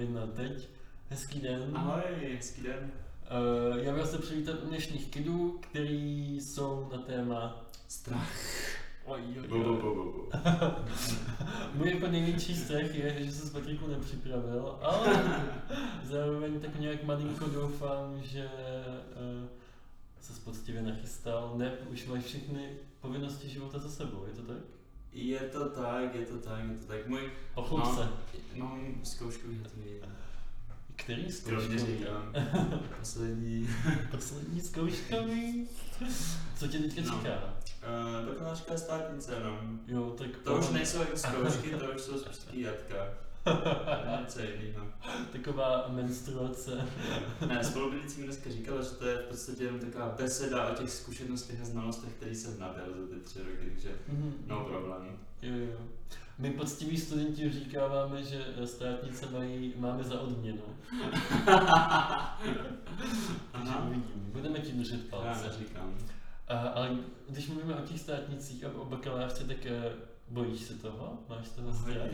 i na teď. Hezký den. Ahoj, hezký den. Já bych se přivítat u dnešních kidů, který jsou na téma strach. Můj jako největší strach je, že se z Patriku nepřipravil, ale zároveň tak nějak malinko doufám, že se poctivě nachystal, ne, už máš všechny povinnosti života za sebou, je to tak? Je to tak. Můj... Mám zkoušku větví. Který zkouškový? Poslední zkouškový. Co tě teďka čeká? Dokonářka státnice, Jo, tak to už nejsou zkoušky, to už jsou spustí jatka. Něco jiného. Taková menstruace. Ne, spolubydlící mi dneska říkala, že to je v podstatě jenom taková beseda o těch zkušenostech a znalostech, které jsem nabyl za ty 3 roky, takže no problém. Jo. My poctiví studenti říkáváme, že státnice máme za odměnu. Takže uvidíme. Budeme ti držet palce. Já neříkám. Ale když mluvíme o těch státnicích a o bakalářce, tak bojíš se toho? Máš toho strach?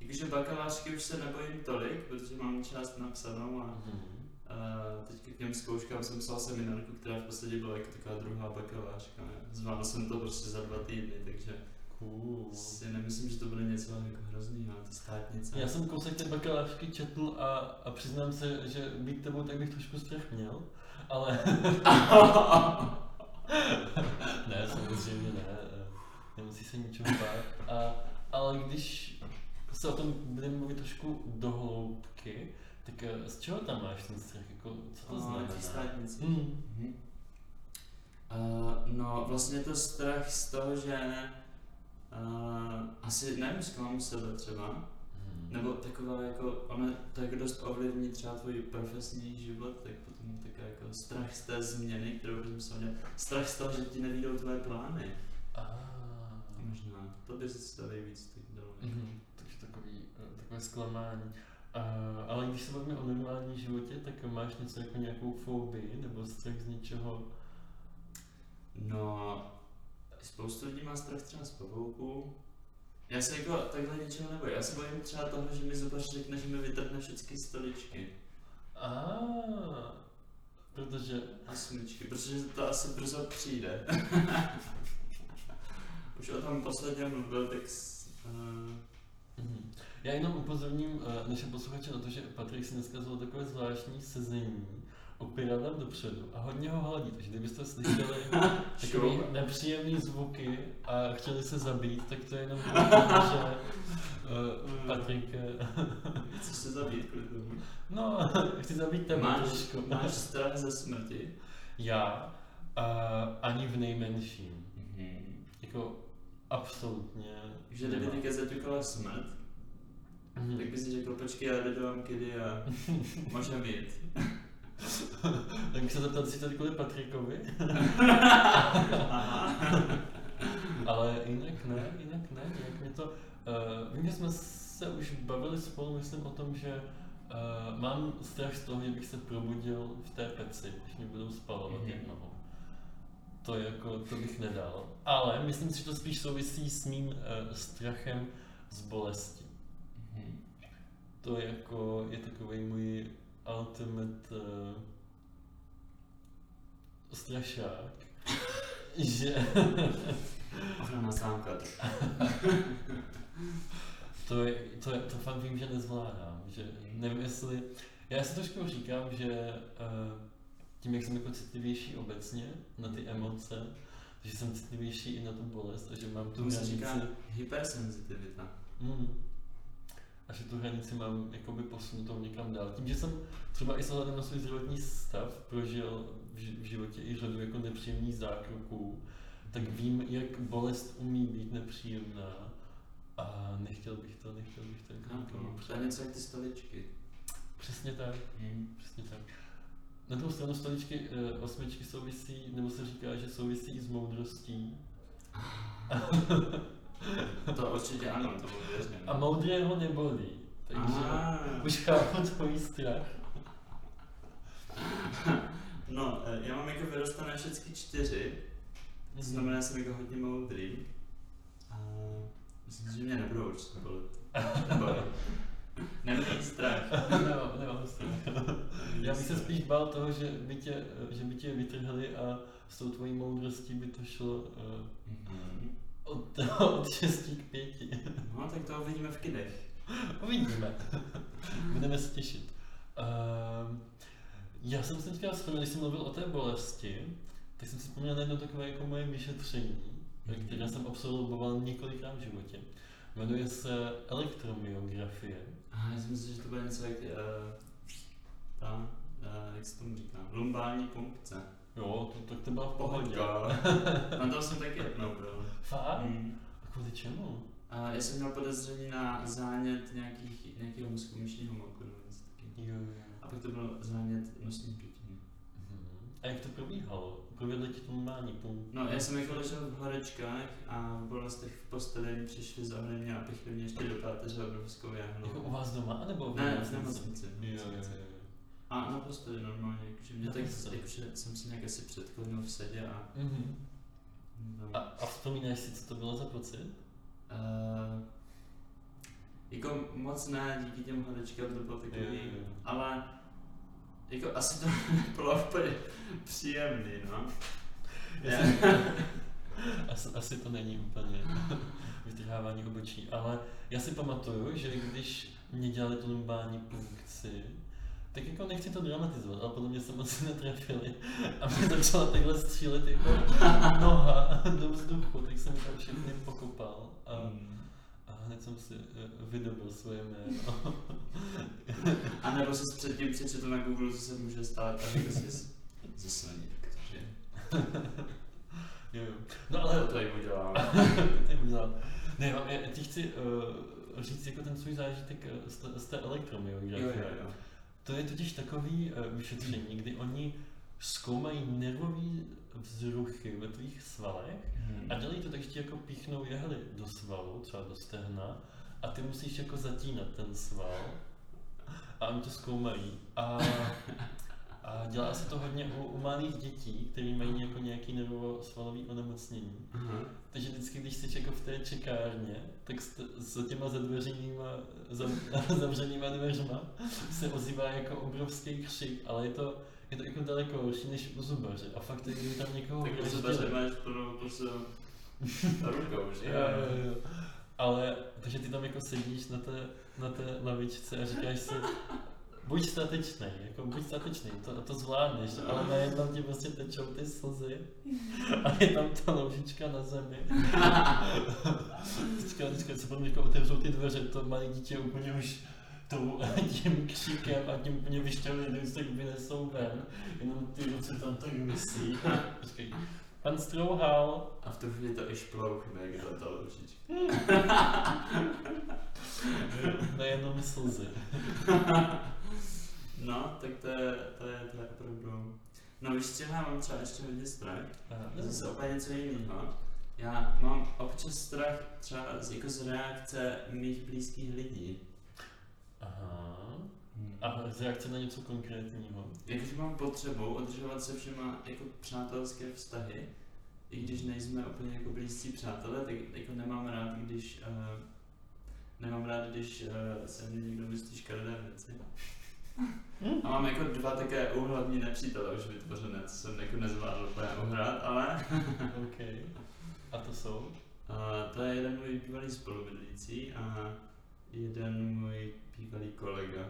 Jakože bakalářky už se nebojím tolik, protože mám část napsanou a teďka k něm zkouškám jsem psal seminárku, která v podstatě byla jako taková druhá bakalářka. Zvládl jsem to prostě za 2 týdny, takže si nemyslím, že to bude něco jako hroznýho, to státnice. Já jsem kousek té bakalářky četl a přiznám se, že být tebou tak bych trošku strach měl, ale... Ne, samozřejmě ne, nemusí se ničeho bát, ale když se o tom budeme mluvit trošku do hloubky, tak z čeho tam máš ten strach, jako, co to znamená? Státnici. No vlastně to strach z toho, že asi nevím, zklamám sebe třeba, nebo taková jako, ono to jako dost ovlivní třeba tvůj profesní život, tak potom taková jako strach z té změny, kterou jsem se měl, strach z toho, že ti nevídou tvoje plány. Možná, to by se staví víc tak dole. Takové zklamání. Ale když se bavíme o normálním životě, tak máš něco jako nějakou fobii nebo strach z něčeho? No, spoustu lidí má strach třeba z pavouku. Já se jako takhle něčeho nebojím. Já se bojím třeba toho, že mi zubař řekne, že mi vytrhne všechny stoličky. Protože... A smyčky, protože to asi brzo přijde. Už o tom posledně mluvil, tak... Já jenom upozorním naše posluchače na to, že Patrik si dneska zvolil takové zvláštní sezení, opíral tam dopředu a hodně ho hladí, takže kdybyste slyšeli takové nepříjemné zvuky a chtěli se zabít, tak to je jenom proto, že Patrik... Chceš se zabít kvůli tomu? No, chci zabít tebe. Máš strach ze smrti? Já? Ani v nejmenším. Jako absolutně. Že kdyby teďka zaťukala smrt, tak bys si řekl, počkej, já jdu vám kdy a můžeme jít. Tak bych se zeptat, si tady kvůli Patrikovi. Ale jinak ne, jak mě to... Vím, že jsme se už bavili spolu, myslím o tom, že mám strach z toho, že bych se probudil v té peci, když mě budou spalovat jednoho. To jako, to bych nedal. Ale myslím si, že to spíš souvisí s mým strachem z bolesti. To jako je takový můj ultimate strašák, že... Ochrana sámka. To fakt vím, že nezvládám, že nevím jestli... Já si trošku říkám, že tím, jak jsem jako citlivější obecně na ty emoce, že jsem citlivější i na tu bolest a že mám tu hranici... To se říká hypersenzitivita. A že tu hranici mám jakoby posunutou někam dál. Tím, že jsem třeba i s ohledem na svůj zdravotní stav prožil v životě i řadu jako nepříjemných zákroků, tak vím, jak bolest umí být nepříjemná a nechtěl bych to někomu před. To je něco jak ty stoličky. Přesně tak. Na druhou stranu stoličky 8 souvisí, nebo se říká, že souvisí i s moudrostí. To určitě ano, to bylo věřně. A moudrého nebolí, takže už chápu tvojí strach. No, já mám jako vyrostané všechny 4, to znamená, jsem jako hodně moudrý. Myslím si, že mě nebudou určitě bolet. Nemám strach. Nemám strach. Já bych se spíš bál toho, že by tě vytrhali a s tou tvojí moudrostí by to šlo od 6 k 5. No tak to uvidíme v kidech. Uvidíme. Budeme se těšit. Já jsem se teďka vzpomněl, když jsem mluvil o té bolesti, tak jsem si vzpomněl na jedno takové jako moje vyšetření, které jsem absolvoval několikrát v životě. Jmenuje se elektromyografie. Aha, já si myslím, že to bude něco jak jak se tomu říká, lumbální punkce. Jo, tak to byla v pohodě. Na to jsem taky jednou byl. Fakt? A kvůli čemu? Já jsem měl podezření na zánět nějakého muskoměšního moku. A pak to byl zánět nosní dutiny. A jak to probíhalo? Provedli ti to normální pump? No, já jsem jako ležel v horečkách a v bolestech v posteli přišli za mě a pichli mě ještě do páteře obrovskou jahnou. Jako u vás doma, anebo v nemocnici? A na posteli normálně, jakože mě tak, jakože jsem si nějak asi předklonil v sedě a... No. A vzpomínáš si, co to bylo za pocit? Jako moc ne, díky těm horečkám to bylo takový, ale jako asi to bylo úplně příjemný, no. Asi to není úplně vytrhávání obočí, ale já si pamatuju, že když mě dělali tu lumbální punkci, tak jako nechci to dramatizovat, ale podle mě jsem asi netrefili a mě začala takhle střílet jako noha do vzduchu, tak jsem tam všechny pokopal a hned jsem si vydobil svoje jméno. A nebo jsi předtím přečetl na Google, co se může stát, a řekl jsi zasadí, takže... Jo. No ale to jim udělám. Ne, já ti chci říct jako ten svůj zážitek z té elektromyografie. To je totiž takový vyšetření, kdy oni zkoumají nervový vzruchy ve tvých svalech a dělají to tak, že ti jako píchnou jehly do svalu, třeba do stehna, a ty musíš jako zatínat ten sval a oni to zkoumají. A dělá se to hodně u malých dětí, kteří mají jako nějaký nervosvalový onemocnění. Takže vždycky, když jsi jako v té čekárně, tak s těma zavřenýma dveřma se ozývá jako obrovský křik, ale je to jako daleko horší než u zubaře. A fakt, kdyby tam někoho... Tak u zubaře máš rukou, že? Jo. Ale, takže ty tam jako sedíš na té lavičce a říkáš si, buď statečný, to zvládneš, ale najednou ti prostě tečou ty slzy a je tam ta nožička na zemi. Teďka se potom jako otevřou ty dveře, to malé dítě úplně už tím kříkem a tím úplně vyšťavili, že se vynesou ven, jenom ty ruce tam tak vysí. Pan Strouhal. A v tu chvíli to i šplouchne, jak to ta ložička. Nejenom slzy. No, tak to je opravdu... No víš, čeho já mám třeba ještě hodně strach. To zase opět něco jiného. Já mám občas strach třeba jako z reakce mých blízkých lidí. Aha. A z reakce na něco konkrétního? Jakože mám potřebu udržovat se všema jako přátelské vztahy. I když nejsme úplně jako blízcí přátelé, tak jako nemám rád, když se mně někdo myslí škaredé věci. A mám jako dva také úhlavní nepřítele už vytvořené, co jsem jako nezvládl úplně uhrát, ale... Okay. A to jsou? To je jeden můj bývalý spolubydlící a jeden můj bývalý kolega.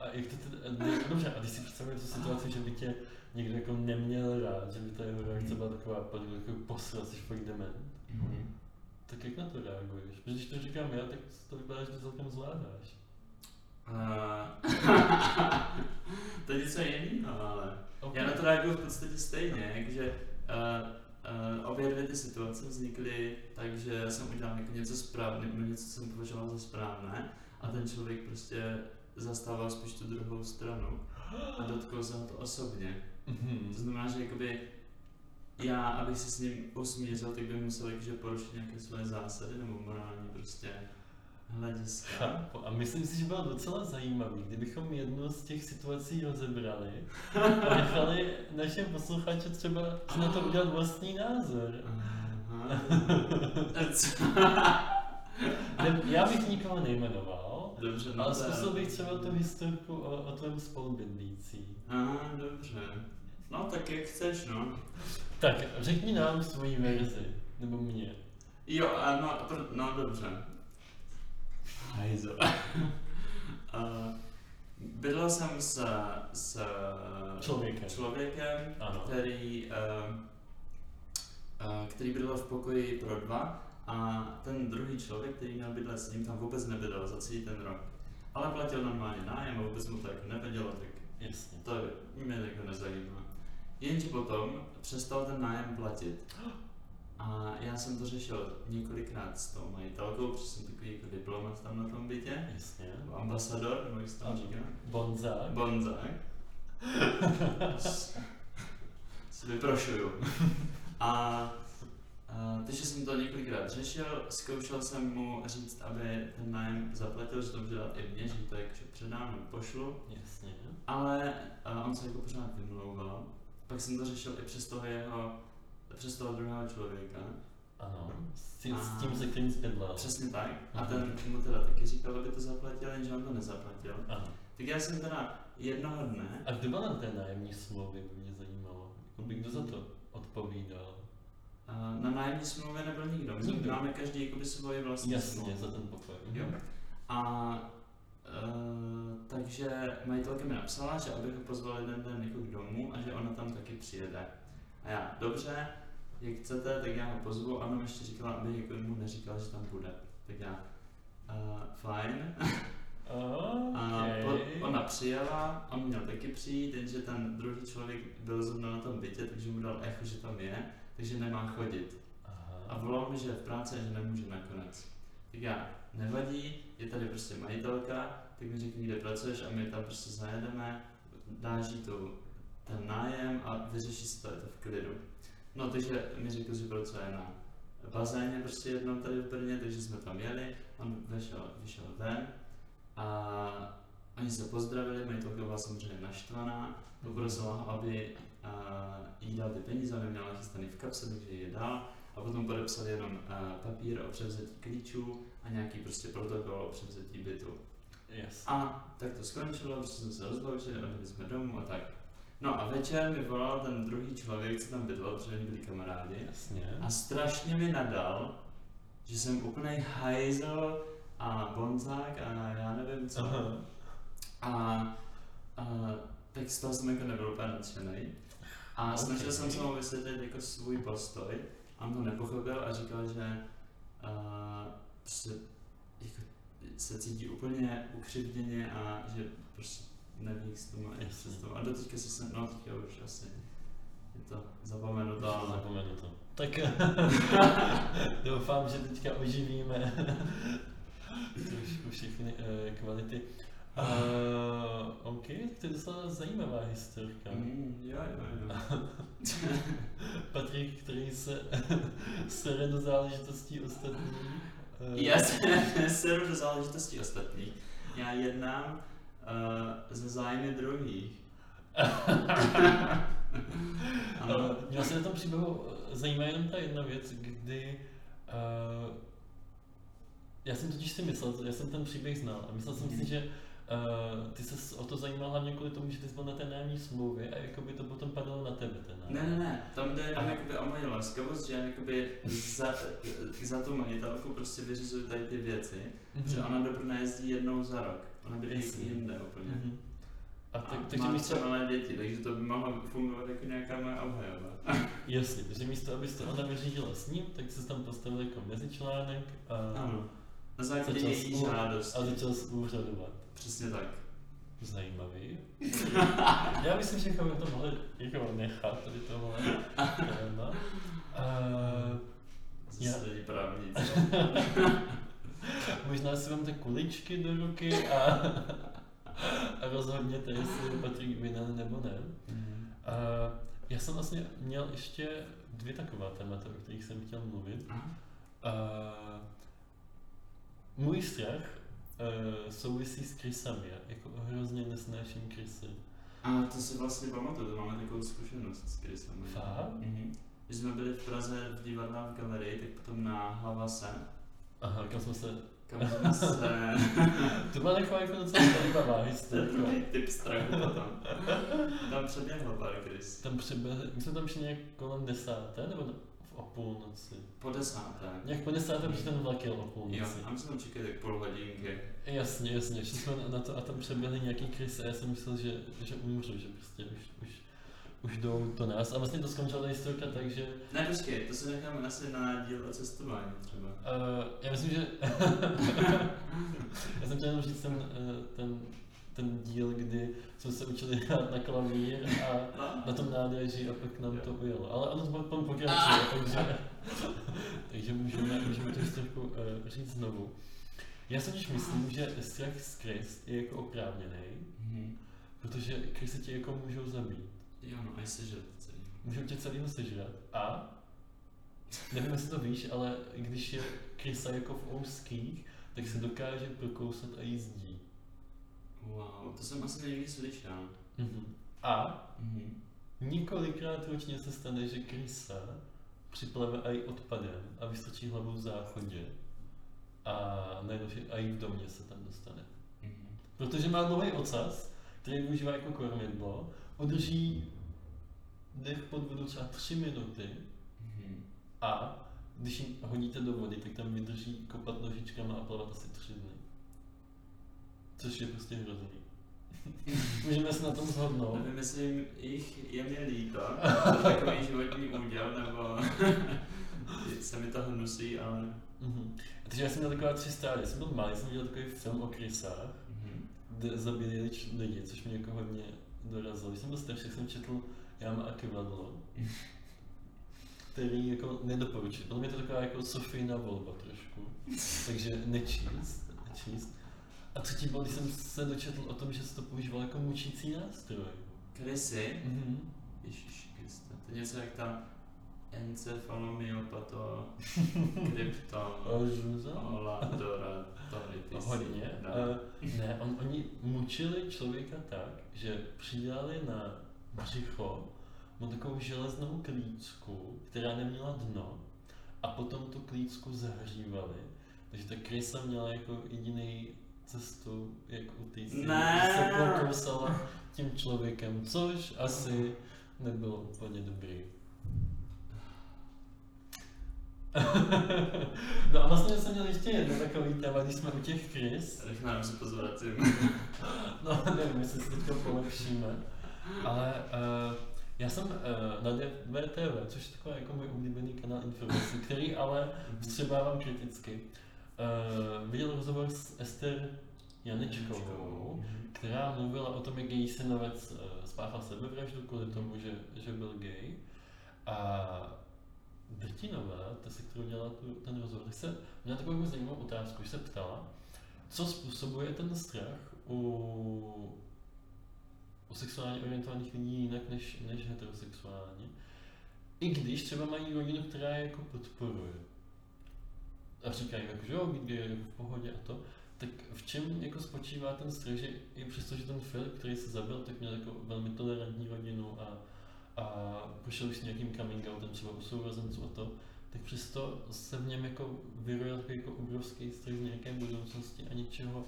A jak to teda, dobře, a když si představuješ tu situaci, že by tě někdo jako neměl rád, že by ta jeho reakce byla taková, takový posral, jsi fakt dement, tak jak na to reaguješ? Protože když to říkám já, tak to vypadá, že to celkem zvládáš. To je něco jiného, ale okay. Já na to reaguju v podstatě stejně, jakože obě dvě ty situace vznikly tak, že já jsem udělal jako něco správného, něco, co jsem považoval za správné a ten člověk prostě zastával spíš tu druhou stranu a dotkl se to osobně. To znamená, že jakoby já, abych se s ním usmířil, tak bych musel jakože porušit nějaké své zásady nebo morální prostě hlediska. A myslím si, že bylo docela zajímavý, kdybychom jednu z těch situací rozebrali a nechali naše posluchače třeba na to udělat vlastní názor. Já bych nikoho nejmenoval, dobře, ale zkusil bych třeba tu historku o tom spolubydlící. Aha, dobře. No tak jak chceš, no. Tak řekni nám svoji verzi, nebo mě. Jo, ano, no dobře. Hajzo. Bydlel jsem s člověkem který bydlel v pokoji pro dva, a ten druhý člověk, který měl bydlet s ním, tam vůbec nebydlel za celý ten rok. Ale platil normálně nájem a vůbec mu to jako nevědělo, tak jasně. To mě jako nezajímá. Jenže potom přestal ten nájem platit. A já jsem to řešil několikrát s tou majitelkou, protože jsem takový jako diplomat tam na tom bytě. Jasně. Ambasador, nebo jak se tam říká? Bonzák. Bonzák. Si vyprošuju. Takže jsem to několikrát řešil, zkoušel jsem mu říct, aby ten nájem zaplatil, že to může dát i mě, že to jako předám, pošlu. Jasně. Ale on se jako pořád vymlouval. Pak jsem to řešil i přes toho druhého člověka. Ano, s tím, se kterým zbydlel. Přesně tak. A ten mu teda taky říkal, aby to zaplatil, jenže on to nezaplatil. Ano. Tak já jsem teda jednoho dne... A kdo byl na té nájemní smlouvě, by mě zajímalo. Kdo za to odpovídal? Na nájemní smlouvě nebyl nikdo. My máme každý jakoby svoji vlastní smlouvu. Jasně, za ten pokoj. Jo. Takže majitelka mi napsala, že abych ho pozval jeden den jako k domu a že ona tam taky přijede. A já, dobře, jak chcete, tak já ho pozvu, a ona mi ještě říkala, aby jako mu neříkala, že tam bude. Tak já, fajn. Okay. Ona přijela, on měl taky přijít, jenže ten druhý člověk byl zrovna na tom bytě, takže mu dal echo, že tam je, takže nemá chodit. Aha. A volal mi, že je v práci a že nemůže nakonec. Tak já, nevadí, je tady prostě majitelka, tak mi řekni, kde pracuješ, a my tam prostě zajedeme, dáš jí ten nájem a vyřeší se to, je to v klidu. No, takže mi řekl, že pracuje na bazéně prostě jednou tady v Brně, takže jsme tam jeli, on vyšel ven a oni se pozdravili, majitelka byla samozřejmě naštvaná, poprosila ho, aby jí dal ty peníze, ona měla chystaný v kapse, takže je dal, a potom podepsali jenom papír o převzetí klíčů a nějaký prostě protokol o převzetí bytu. Yes. A tak to skončilo, prostě jsme se rozloučili, odjeli jsme domů a tak. No a večer mi volal ten druhý člověk, co tam bydlel, protože oni byli kamarádi. Jasně. A strašně mi nadal, že jsem úplnej hajzel a bonzák a já nevím co. A tak z toho jsem jako nebyl úplně nadšenej. A snažil jsem se mu vysvětlit jako svůj postoj. A on to nepochopil a říkal, že jako se cítí úplně ukřivděně a že prostě neví, jak se to má. A do teďka se sem, no teďka už asi je to zapomenuto. Tak doufám, že teďka oživíme trošku všechny kvality. OK, to je docela zajímavá historka. Jo. Patrik, který se sere do záležitostí ostatních. Já se seru do záležitostí ostatních. Já jednám ze zájmy druhých. Měl se na tom příběhu zajímá jen ta jedna věc, kdy já jsem ten příběh znal a myslel jsem si, že ty se o to zajímal hlavně kvůli tomu, že ty jsi byl na té nájemní smlouvě a jakoby to potom padalo na tebe ten nájem. Ne, tam jde jenom jakoby o moji laskavost, že já jakoby za tu majitelku prostě vyřizuju tady ty věci, že ona do Brna jezdí jednou za rok, ona bydlí jinde úplně. A má třeba malé děti, takže to by mohlo fungovat jako nějaká moje obhajova. Jasně, takže místo, abyste ona vyřídila s ním, tak se tam postavil jako mezičlánek a na základě její žádosti. A začal spouřadovat. Přesně tak. Zajímavý. Já myslím, že bychom to mohli jako nechat, tady tohle téma. Zase je právnice. Možná si vám ty kuličky do ruky a rozhodněte, jestli Patrik vinen nebo ne. Já jsem vlastně měl ještě dvě taková témata, o kterých jsem chtěl mluvit. Můj strach souvisí s krysami, jako hrozně nesnáším krysy. A to si vlastně pamatuju, to máme takovou zkušenost s krysami. Fakt? Když jsme byli v Praze v divadle v galerii, tak potom na Havase Aha, kam jsme se... To byla taková jako docela zajímavá historie. To je takový typ strachu potom. Tam přeběhlo Parkris. My jsme tam přijeli nějak kolem 10. nebo o půlnoci? Po 10. Nějak po 10. protože ten vlak jel o půlnoci. Jo, a my jsme tam čekali tak půl hodinky. Jasně, šli jsme na to a tam přeběhli nějaký krysy a já jsem myslel, že umřu, že prostě už jdou do nás a vlastně to skončila ta historka, takže... Ne, počkej, to si necháme asi na díl o cestování třeba. Já myslím, že... Já jsem chtěl jenom říct ten díl, kdy jsme se učili hrát na klavír a na tom nádrži a pak nám to ujelo. Ale ono to potom pokračuje, takže můžeme tu historku říct znovu. Já si už myslím, že strach z krys je jako oprávněný, protože krysy tě jako můžou zabít. Jo, no, a sežrat celý. Můžou tě celýho sežrat a nevím, jestli to víš, ale když je krysa jako v ouských, tak se dokáže prokousat a jízdí. Wow, to jsem asi někdy slyšel. A několikrát ročně se stane, že krysa připlave a jí odpadem a vystočí hlavou v záchodě a jí v domě se tam dostane. Protože má dlouhý ocas, který využívá jako kormidlo, udrží dech pod vodu třeba 3 minuty a když ji hodíte do vody, tak tam vydrží kopat nožičkama a plavat asi 3 dny. Což je prostě hrozný. Můžeme se na tom shodnout. Nevím, jestli jich je mi líto, takový životní úděl, nebo se mi to hnusí, ale... Takže já jsem měl taková 3 stále, jsem byl malý, jsem viděl takový film o krysách, kde zabili lidi, což mě jako hodně dorazil. Když jsem byl starší, jsem četl Jáma a kyvadlo, který jako nedoporučuji. Podle mě to taková jako Sofína volba trošku, takže nečíst. A třetí byl, když jsem se dočetl o tom, že se to používal jako mučící nástroj. Krysy? Ježiši Kriste, to je něco jak ta encefalomyopato, kryptooladoratoritis. Hodně. Ne, oni mučili člověka tak, že přidali na břicho mu takovou železnou klíčku, která neměla dno, a potom tu klíčku zahřívali, takže ta krysa měla jako jediný cestu, jak utéct, když se prokousala tím člověkem, což asi nebylo úplně dobrý. No a vlastně jsem měl ještě jedno takový téma, když jsme u těch krys. Nech nám se pozvracím. No nevím, jestli si teďka polepšíme. Ale já jsem na DVTV, což je takový jako můj oblíbený kanál informací, který ale vstřebávám kriticky. Viděl rozhovor s Ester Janečkovou, která mluvila o tom, jak její synovec spáchal sebevraždu kvůli tomu, že byl gay. A Drtinová, ta se, kterou dělala ten rozhovor, tak se měla takovou zajímavou otázku, že se ptala, co způsobuje ten strach u sexuálně orientovaných lidí jinak než heterosexuálně, i když třeba mají rodinu, která je jako podporuje. A říkají, jako, že jo, být je v pohodě a to, tak v čem jako spočívá ten strach, že i přesto, že ten Filip, který se zabil, tak měl jako velmi tolerantní rodinu a prošel už s nějakým coming outem třeba u sourozenců a to, tak přesto se v něm jako vyrojil takový jako obrovský strach z nějaké budoucnosti a něčeho,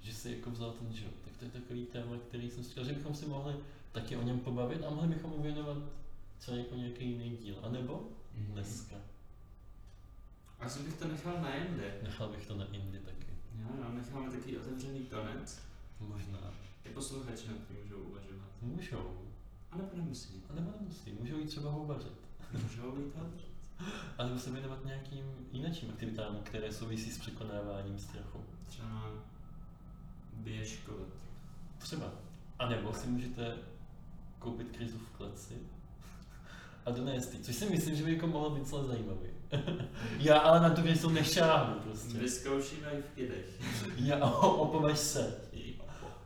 že si jako vzal ten život. Tak to je takový téma, který jsem říkal, že bychom si mohli taky o něm pobavit a mohli bychom uvěnovat třeba jako nějaký jiný díl, anebo dneska. Asi bych to nechal na jindy. Nechal bych to na jindy taky. Jo, necháme takový otevřený konec. Možná. I posluchači na to můžou uvažovat. Můžou. A nebo nemusí. Můžou jít třeba houbařit. A nebo se věnovat nějakým jiným aktivitám, které souvisí s překonáváním strachu. Třeba běžkovat. Třeba. A nebo si můžete koupit krysu v kleci a donést ji, což si myslím, že by jako mohlo být celé zajímavý. Já ale na tu krysu nešáhnu prostě. Vyzkoušíme ji v kydech.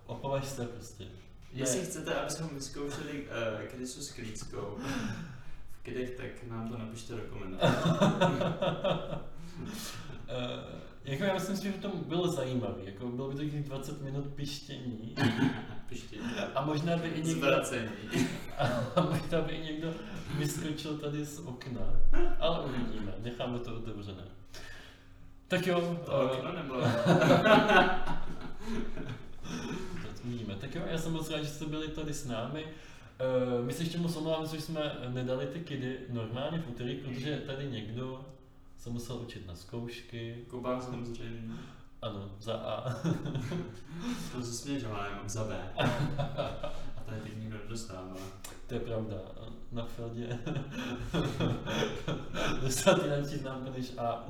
Opovaž se prostě. Jestli chcete, abychom vyzkoušeli krysu s klíckou v kydech, tak nám to napište do komentářů. Jako já myslím, že to bylo zajímavé, jako bylo by to těch 20 minut pištění. A možná by i někdo... vyskočil tady z okna, ale uvidíme, necháme to otevřené. Tak jo. To nebylo. Tak jo, já jsem moc rád, že jste byli tady s námi. My se ještě moc omlouváme, že jsme nedali ty kidy normálně v úterý, protože tady někdo se musel učit na zkoušky. Kuba samozřejmě. Ano, za A. To se směš, ale já mám za B. A tady teď nikdo nedostává. To je pravda, na Feldě. Dostat jinak známka než A.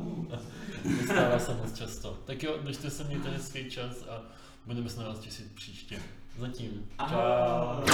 Dostává se moc často. Tak jo, držte se mě tady svůj čas a budeme se na vás těšit příště. Zatím. Čau.